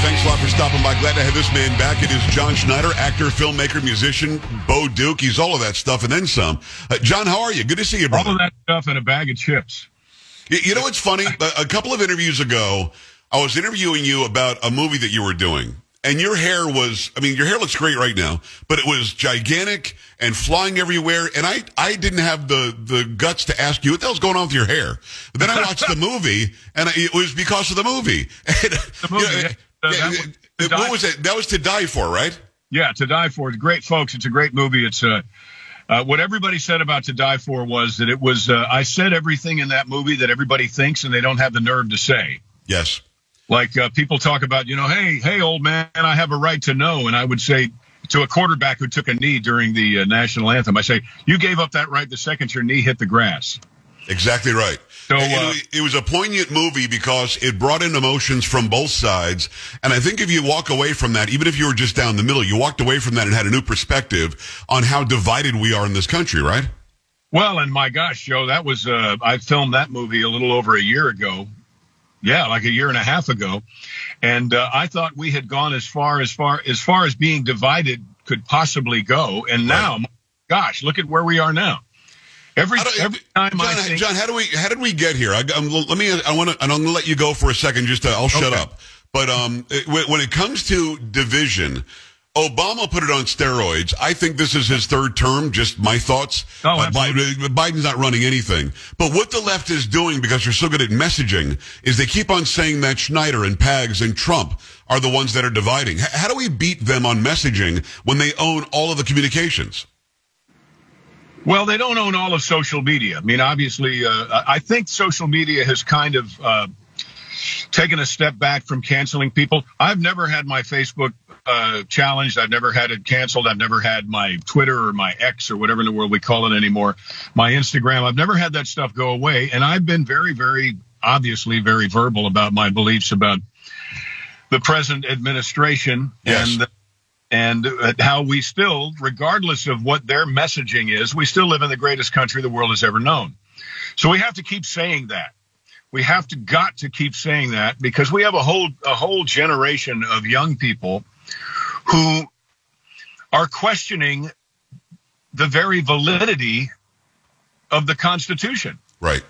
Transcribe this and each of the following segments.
Thanks a lot for stopping by. Glad to have this man back. It is John Schneider, actor, filmmaker, musician, Bo Duke. He's all of that stuff and then some. John, how are you? Good to see you, brother. All of that stuff and a bag of chips. You know what's funny? A couple of interviews ago, I was interviewing you about a movie that you were doing. And your hair was, I mean, your hair looks great right now, but it was gigantic and flying everywhere. And I didn't have the guts to ask you what the hell's going on with your hair. But then I watched the movie, and it was because of the movie. And, the movie, you know, what was that? That was To Die For, right? Yeah, To Die For. It's great, folks. It's a great movie. It's what everybody said about To Die For was that it was, I said everything in that movie that everybody thinks and they don't have the nerve to say. Yes. Like people talk about, you know, hey, old man, I have a right to know. And I would say to a quarterback who took a knee during the national anthem, I say, you gave up that right the second your knee hit the grass. Exactly right. So it was a poignant movie because it brought in emotions from both sides. And I think if you walk away from that, even if you were just down the middle, you walked away from that and had a new perspective on how divided we are in this country, right? Well, and my gosh, Joe, that was I filmed that movie a little over a year ago. Yeah, like a year and a half ago. And I thought we had gone as far as being divided could possibly go. And now, right. My gosh, look at where we are now. Every time John, John, how did we get here? I'm gonna let you go for a second. I'll shut up. But when it comes to division, Obama put it on steroids. I think this is his third term. Just my thoughts. Oh, Biden's not running anything. But what the left is doing, because they're so good at messaging, is they keep on saying that Schneider and Pags and Trump are the ones that are dividing. How do we beat them on messaging when they own all of the communications? Well, they don't own all of social media. I mean, obviously, I think social media has kind of taken a step back from canceling people. I've never had my Facebook challenged. I've never had it canceled. I've never had my Twitter or my X or whatever in the world we call it anymore, my Instagram. I've never had that stuff go away. And I've been very, very, obviously very verbal about my beliefs about the present administration. Yes. And how we still, regardless of what their messaging is, we still live in the greatest country the world has ever known. So we have to keep saying that. We have to keep saying that because we have a whole generation of young people who are questioning the very validity of the Constitution. Right.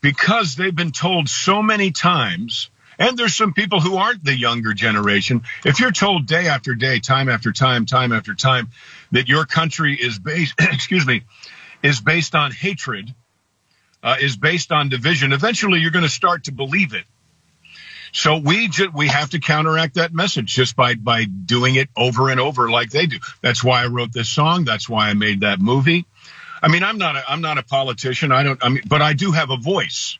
Because they've been told so many times. And there's some people who aren't the younger generation. If you're told day after day, time after time, that your country is based, is based on hatred, is based on division, eventually you're going to start to believe it. So we have to counteract that message just by doing it over and over like they do. That's why I wrote this song. That's why I made that movie. I mean, I'm not a politician. But I do have a voice,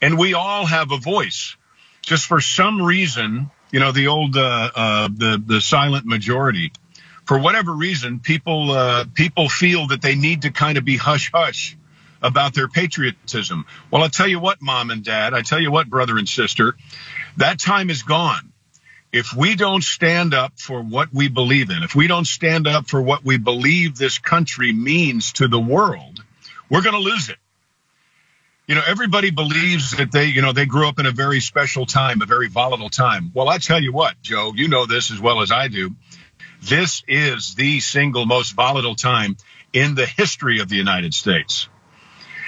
and we all have a voice. Just for some reason, you know, the old the silent majority. For whatever reason, people feel that they need to kind of be hush hush about their patriotism. Well, I tell you what, mom and dad, I tell you what, brother and sister, that time is gone. If we don't stand up for what we believe in, if we don't stand up for what we believe this country means to the world, we're going to lose it. You know, everybody believes that they grew up in a very special time, a very volatile time. Well, I tell you what, Joe, you know this as well as I do. This is the single most volatile time in the history of the United States.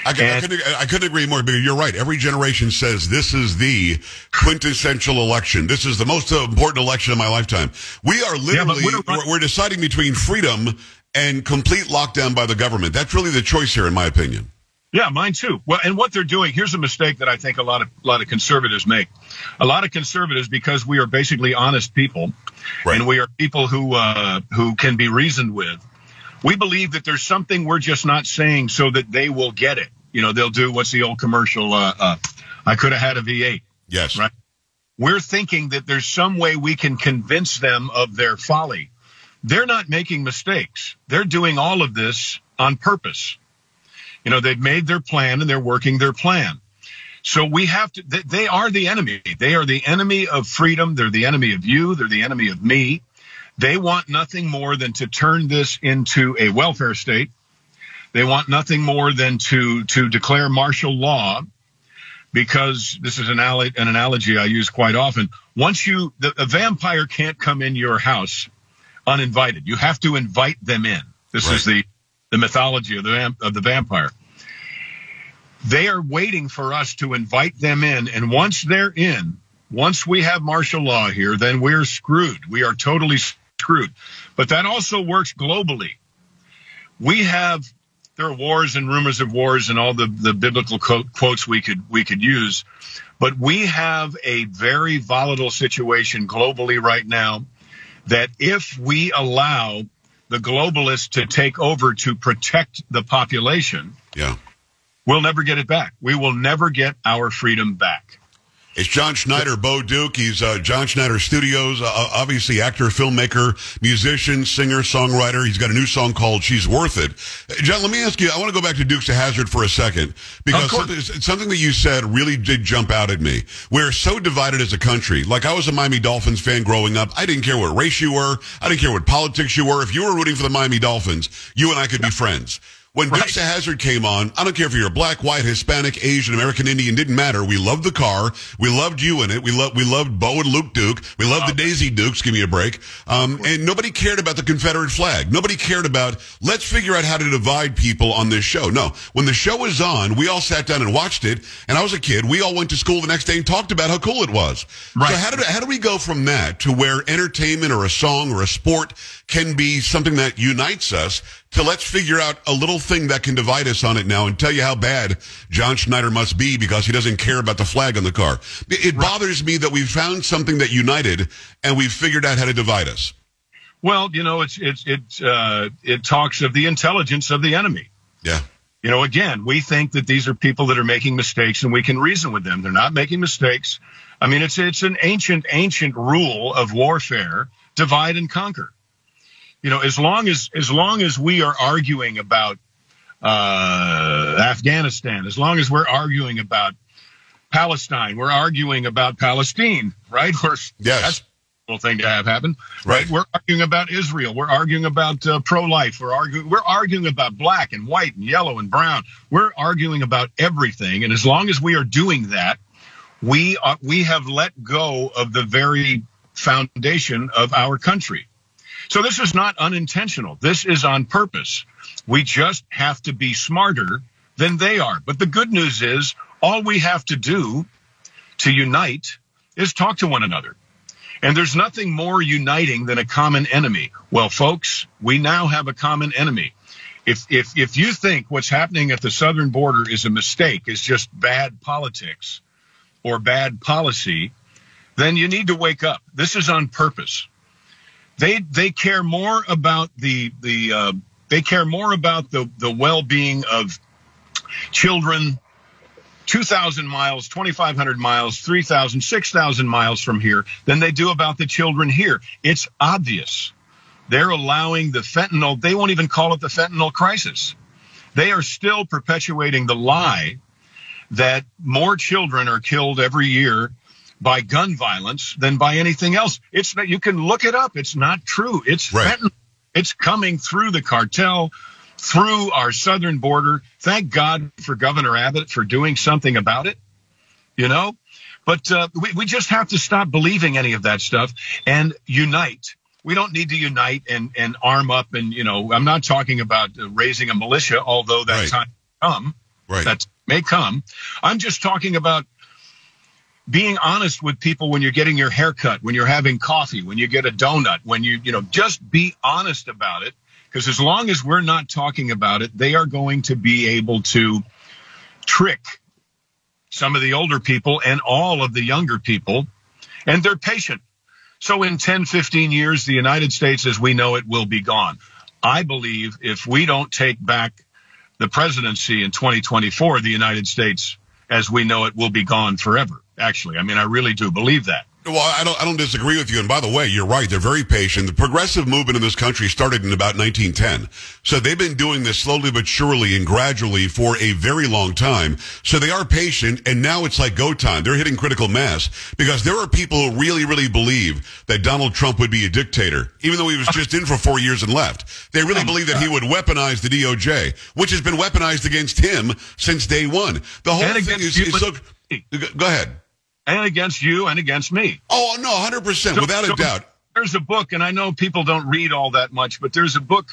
I couldn't agree more. But you're right. Every generation says this is the quintessential election. This is the most important election of my lifetime. We are literally we're deciding between freedom and complete lockdown by the government. That's really the choice here, in my opinion. Yeah, mine too. Well, and what they're doing, here's a mistake that I think a lot of conservatives make. A lot of conservatives, because we are basically honest people, right, and we are people who can be reasoned with. We believe that there's something we're just not saying so that they will get it. You know, they'll do what's the old commercial, I could have had a V8. Yes. Right. We're thinking that there's some way we can convince them of their folly. They're not making mistakes. They're doing all of this on purpose. You know, they've made their plan and they're working their plan. So we have to, they are the enemy. They are the enemy of freedom. They're the enemy of you. They're the enemy of me. They want nothing more than to turn this into a welfare state. They want nothing more than to declare martial law, because this is an analogy I use quite often. Once a vampire can't come in your house uninvited. You have to invite them in. This right. is the mythology of the vampire. They are waiting for us to invite them in, and once they're in, once we have martial law here, then we're screwed. We are totally screwed. But that also works globally. There are wars and rumors of wars and all the biblical quotes we could use. But we have a very volatile situation globally right now that if we allow the globalists to take over to protect the population, yeah, we'll never get it back. We will never get our freedom back. It's John Schneider, Bo Duke. He's John Schneider Studios, obviously actor, filmmaker, musician, singer, songwriter. He's got a new song called She's Worth It. John, let me ask you, I want to go back to Dukes of Hazzard for a second, because something that you said really did jump out at me. We're so divided as a country. Like, I was a Miami Dolphins fan growing up. I didn't care what race you were. I didn't care what politics you were. If you were rooting for the Miami Dolphins, you and I could be friends. When right. Dukes of Hazzard came on, I don't care if you're black, white, Hispanic, Asian, American, Indian, didn't matter. We loved the car. We loved you in it. We loved Bo and Luke Duke. We loved the Daisy Dukes. Give me a break. And nobody cared about the Confederate flag. Nobody cared about, let's figure out how to divide people on this show. No. When the show was on, we all sat down and watched it. And I was a kid. We all went to school the next day and talked about how cool it was. Right. So how do we go from that to where entertainment or a song or a sport can be something that unites us, to let's figure out a little thing that can divide us on it now and tell you how bad John Schneider must be because he doesn't care about the flag on the car? It bothers me that we've found something that united and we've figured out how to divide us. Well, you know, it talks of the intelligence of the enemy. Yeah. You know, again, we think that these are people that are making mistakes and we can reason with them. They're not making mistakes. I mean, it's an ancient rule of warfare, divide and conquer. You know, as long as we are arguing about Afghanistan, as long as we're arguing about Palestine, we're arguing about Palestine, right? That's a cool thing to have happen, right? We're arguing about Israel, we're arguing about pro-life, we're arguing about black and white and yellow and brown. We're arguing about everything, and as long as we are doing that, we have let go of the very foundation of our country. So this is not unintentional. This is on purpose. We just have to be smarter than they are. But the good news is, all we have to do to unite is talk to one another. And there's nothing more uniting than a common enemy. Well, folks, we now have a common enemy. If you think what's happening at the southern border is a mistake, is just bad politics or bad policy, then you need to wake up. This is on purpose. They care more about the well-being of children 2,000 miles, 2,500 miles, 3,000, 6,000 miles from here than they do about the children here. It's obvious. They're allowing the fentanyl. They won't even call it the fentanyl crisis. They are still perpetuating the lie that more children are killed every year by gun violence than by anything else. It's that, you can look it up. It's not true. It's right. It's coming through the cartel, through our southern border. Thank God for Governor Abbott for doing something about it, you know. But we just have to stop believing any of that stuff and unite. We don't need to unite and arm up. And, you know, I'm not talking about raising a militia, although that time may come. Right. That may come. I'm just talking about being honest with people when you're getting your hair cut, when you're having coffee, when you get a donut, when you know, just be honest about it. Because as long as we're not talking about it, they are going to be able to trick some of the older people and all of the younger people, and they're patient. So in 10, 15 years, the United States as we know it will be gone. I believe if we don't take back the presidency in 2024, the United States as we know it will be gone forever. Actually, I mean, I really do believe that. Well, I don't disagree with you. And by the way, you're right. They're very patient. The progressive movement in this country started in about 1910. So they've been doing this slowly but surely and gradually for a very long time. So they are patient. And now it's like go time. They're hitting critical mass because there are people who really, really believe that Donald Trump would be a dictator, even though he was just in for 4 years and left. They really believe that he would weaponize the DOJ, which has been weaponized against him since day one. The whole thing is so... Go ahead. And against you and against me. Oh, no, 100%, without a doubt. There's a book, and I know people don't read all that much, but there's a book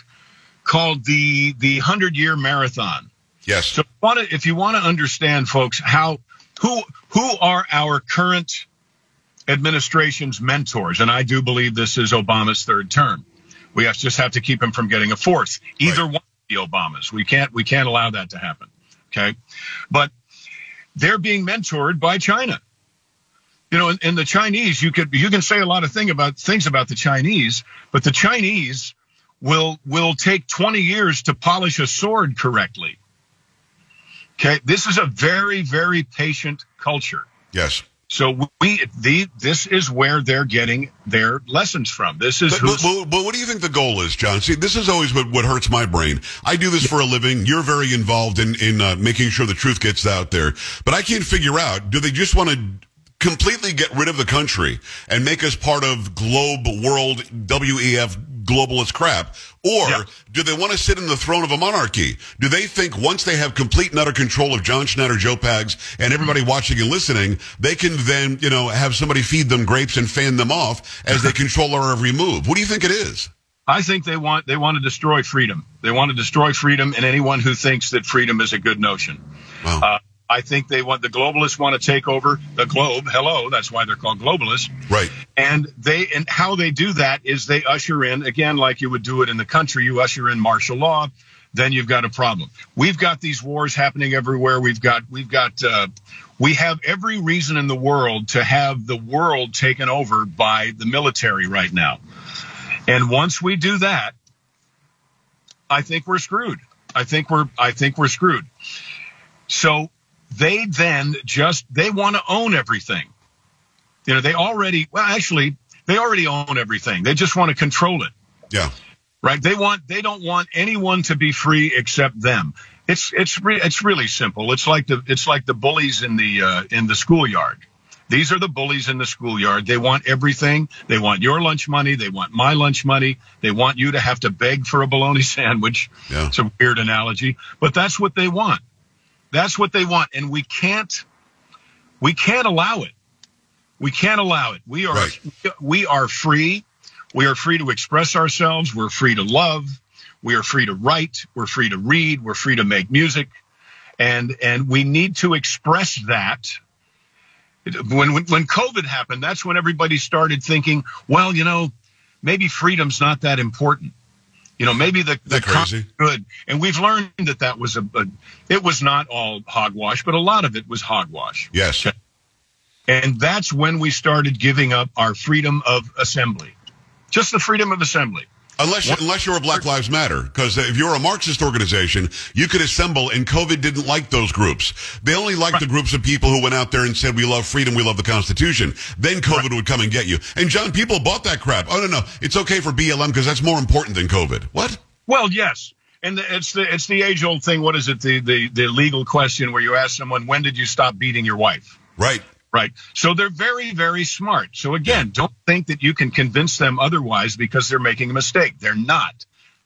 called The 100-Year Marathon. Yes. So if you want to understand, folks, who are our current administration's mentors, and I do believe this is Obama's third term. We just have to keep him from getting a fourth. Either one of the Obamas. We can't allow that to happen, okay? But they're being mentored by China. You know, in the Chinese, you can say a lot of things about the Chinese, but the Chinese will take 20 years to polish a sword correctly. Okay, this is a very, very patient culture. Yes. So this is where they're getting their lessons from. This is. But what do you think the goal is, John? See, this is always what hurts my brain. I do this for a living. You're very involved in making sure the truth gets out there. But I can't figure out, do they just want to completely get rid of the country and make us part of WEF globalist crap? Or do they want to sit in the throne of a monarchy? Do they think once they have complete and utter control of John Schneider, Joe Pags, and everybody watching and listening, they can then, you know, have somebody feed them grapes and fan them off as they control our every move? What do you think it is? I think they want to destroy freedom. They want to destroy freedom and anyone who thinks that freedom is a good notion. Wow. I think the globalists want to take over the globe. Hello, that's why they're called globalists. Right. And how they do that is they usher in, again, like you would do it in the country, you usher in martial law, then you've got a problem. We've got these wars happening everywhere. We have every reason in the world to have the world taken over by the military right now. And once we do that, I think we're screwed. I think we're screwed. So they then they want to own everything. You know, they already own everything. They just want to control it. Yeah. Right. They don't want anyone to be free except them. It's really simple. It's like the bullies in the schoolyard. These are the bullies in the schoolyard. They want everything. They want your lunch money. They want my lunch money. They want you to have to beg for a bologna sandwich. Yeah. It's a weird analogy, but that's what they want. That's what they want, and we can't allow it. We can't allow it. We are free. We are free to express ourselves. We're free to love. We are free to write. We're free to read. We're free to make music, and we need to express that. When COVID happened, that's when everybody started thinking, well, you know, maybe freedom's not that important. You know, maybe the crazy good, and we've learned that was it was not all hogwash, but a lot of it was hogwash. Yes, okay? And that's when we started giving up our freedom of assembly, just the freedom of assembly. Unless you're a Black Lives Matter, because if you're a Marxist organization, you could assemble, and COVID didn't like those groups. They only liked the groups of people who went out there and said, we love freedom, we love the Constitution. Then COVID would come and get you. And, John, people bought that crap. Oh, no, it's okay for BLM because that's more important than COVID. What? Well, yes. And it's the age-old thing. What is it, the legal question where you ask someone, when did you stop beating your wife? Right. Right. So they're very, very smart. So, again, don't think that you can convince them otherwise because they're making a mistake. They're not.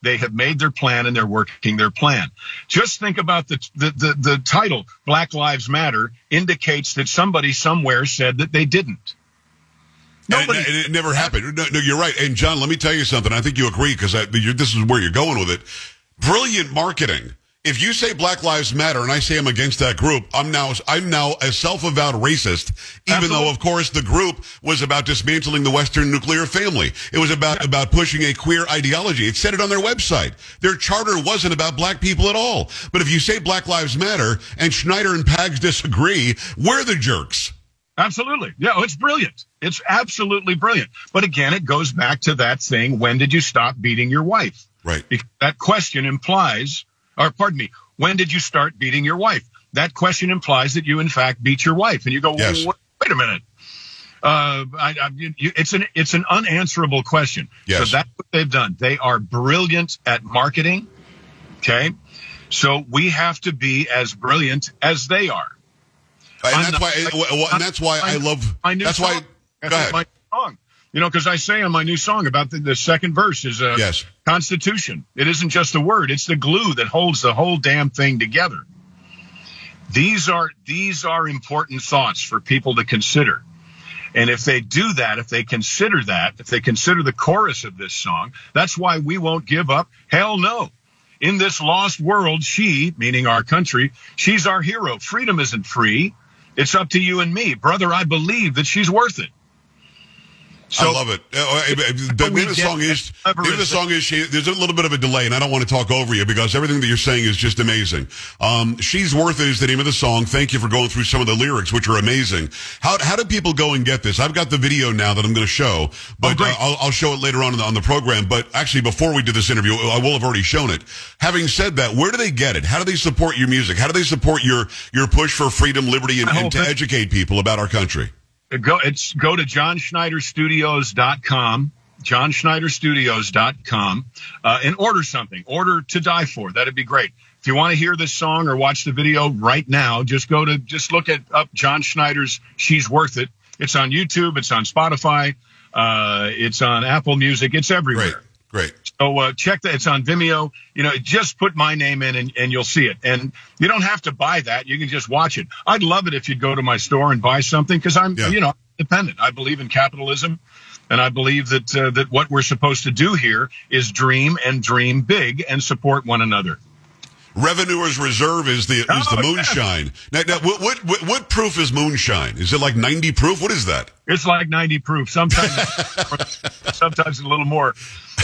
They have made their plan and they're working their plan. Just think about the title, Black Lives Matter, indicates that somebody somewhere said that they didn't. Nobody. And it never happened. No, you're right. And John, let me tell you something. I think you agree because this is where you're going with it. Brilliant marketing. If you say Black Lives Matter and I say I'm against that group, I'm now a self-avowed racist, even Absolutely. Though, of course, the group was about dismantling the Western nuclear family. It was about pushing a queer ideology. It said it on their website. Their charter wasn't about black people at all. But if you say Black Lives Matter and Schneider and Pags disagree, we're the jerks. Absolutely. Yeah, it's brilliant. It's absolutely brilliant. But again, it goes back to that thing, when did you stop beating your wife? Right. Because that question implies... Or pardon me, when did you start beating your wife? That question implies that you, in fact, beat your wife. And you go, yes. Wait a minute. It's an unanswerable question. Yes. So that's what they've done. They are brilliant at marketing, okay? So we have to be as brilliant as they are. And that's why I love my new song. You know, because I say in my new song about the second verse is Constitution. It isn't just a word. It's the glue that holds the whole damn thing together. These are important thoughts for people to consider. And if they do that, if they consider the chorus of this song, that's why we won't give up. Hell no. In this lost world, she, meaning our country, she's our hero. Freedom isn't free. It's up to you and me. Brother, I believe that she's worth it. So, I love it. The song is there's a little bit of a delay, and I don't want to talk over you because everything that you're saying is just amazing. She's Worth It is the name of the song. Thank you for going through some of the lyrics, which are amazing. How do people go and get this? I've got the video now that I'm going to show, but I'll show it later on on the program. But actually, before we do this interview, I will have already shown it. Having said that, where do they get it? How do they support your music? How do they support your push for freedom, liberty, and to educate people about our country? Go to johnschneiderstudios.com, johnschneiderstudios.com, and order something. Order To Die For. That'd be great. If you want to hear this song or watch the video right now, just look up John Schneider's She's Worth It. It's on YouTube. It's on Spotify. It's on Apple Music. It's everywhere. Great. So check that. It's on Vimeo. You know, just put my name in and you'll see it. And you don't have to buy that. You can just watch it. I'd love it if you'd go to my store and buy something because I'm independent. I believe in capitalism, and I believe that what we're supposed to do here is dream and dream big and support one another. Revenuer's Reserve is the moonshine. Yeah. Now what proof is moonshine? Is it like 90 proof? What is that? It's like 90 proof. Sometimes a little more.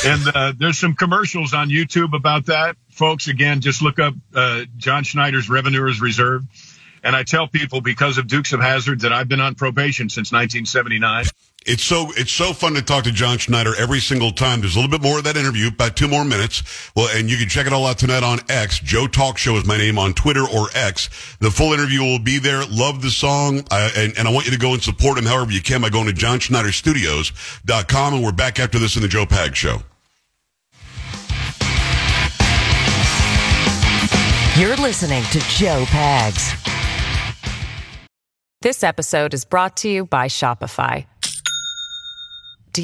And there's some commercials on YouTube about that. Folks, again, just look up John Schneider's Revenuer's Reserve. And I tell people because of Dukes of Hazzard that I've been on probation since 1979. It's so fun to talk to John Schneider every single time. There's a little bit more of that interview, about 2 more minutes. Well, and you can check it all out tonight on X. Joe Talk Show is my name on Twitter or X. The full interview will be there. Love the song. And I want you to go and support him however you can by going to johnschneiderstudios.com. And we're back after this in the Joe Pags Show. You're listening to Joe Pags. This episode is brought to you by Shopify. Do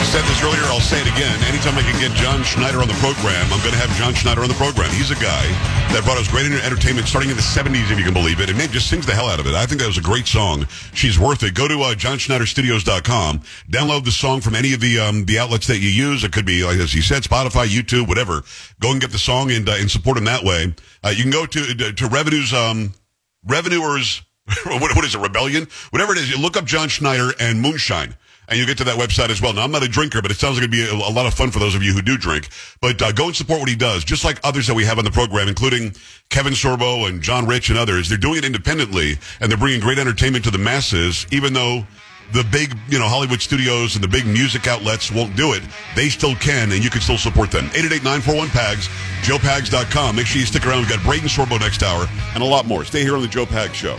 I said this earlier, I'll say it again. Anytime I can get John Schneider on the program, I'm going to have John Schneider on the program. He's a guy that brought us great entertainment starting in the 70s, if you can believe it. And man, just sings the hell out of it. I think that was a great song. She's Worth It. Go to johnschneiderstudios.com. Download the song from any of the outlets that you use. It could be, like as you said, Spotify, YouTube, whatever. Go and get the song and support him that way. You can go to Revenuer's, what is it, Rebellion? Whatever it is, you look up John Schneider and Moonshine. And you get to that website as well. Now, I'm not a drinker, but it sounds like it'd be a lot of fun for those of you who do drink. But go and support what he does, just like others that we have on the program, including Kevin Sorbo and John Rich and others. They're doing it independently, and they're bringing great entertainment to the masses, even though the big, Hollywood studios and the big music outlets won't do it. They still can, and you can still support them. 888-941-PAGS, joepags.com. Make sure you stick around. We've got Brayden Sorbo next hour and a lot more. Stay here on the Joe Pags Show.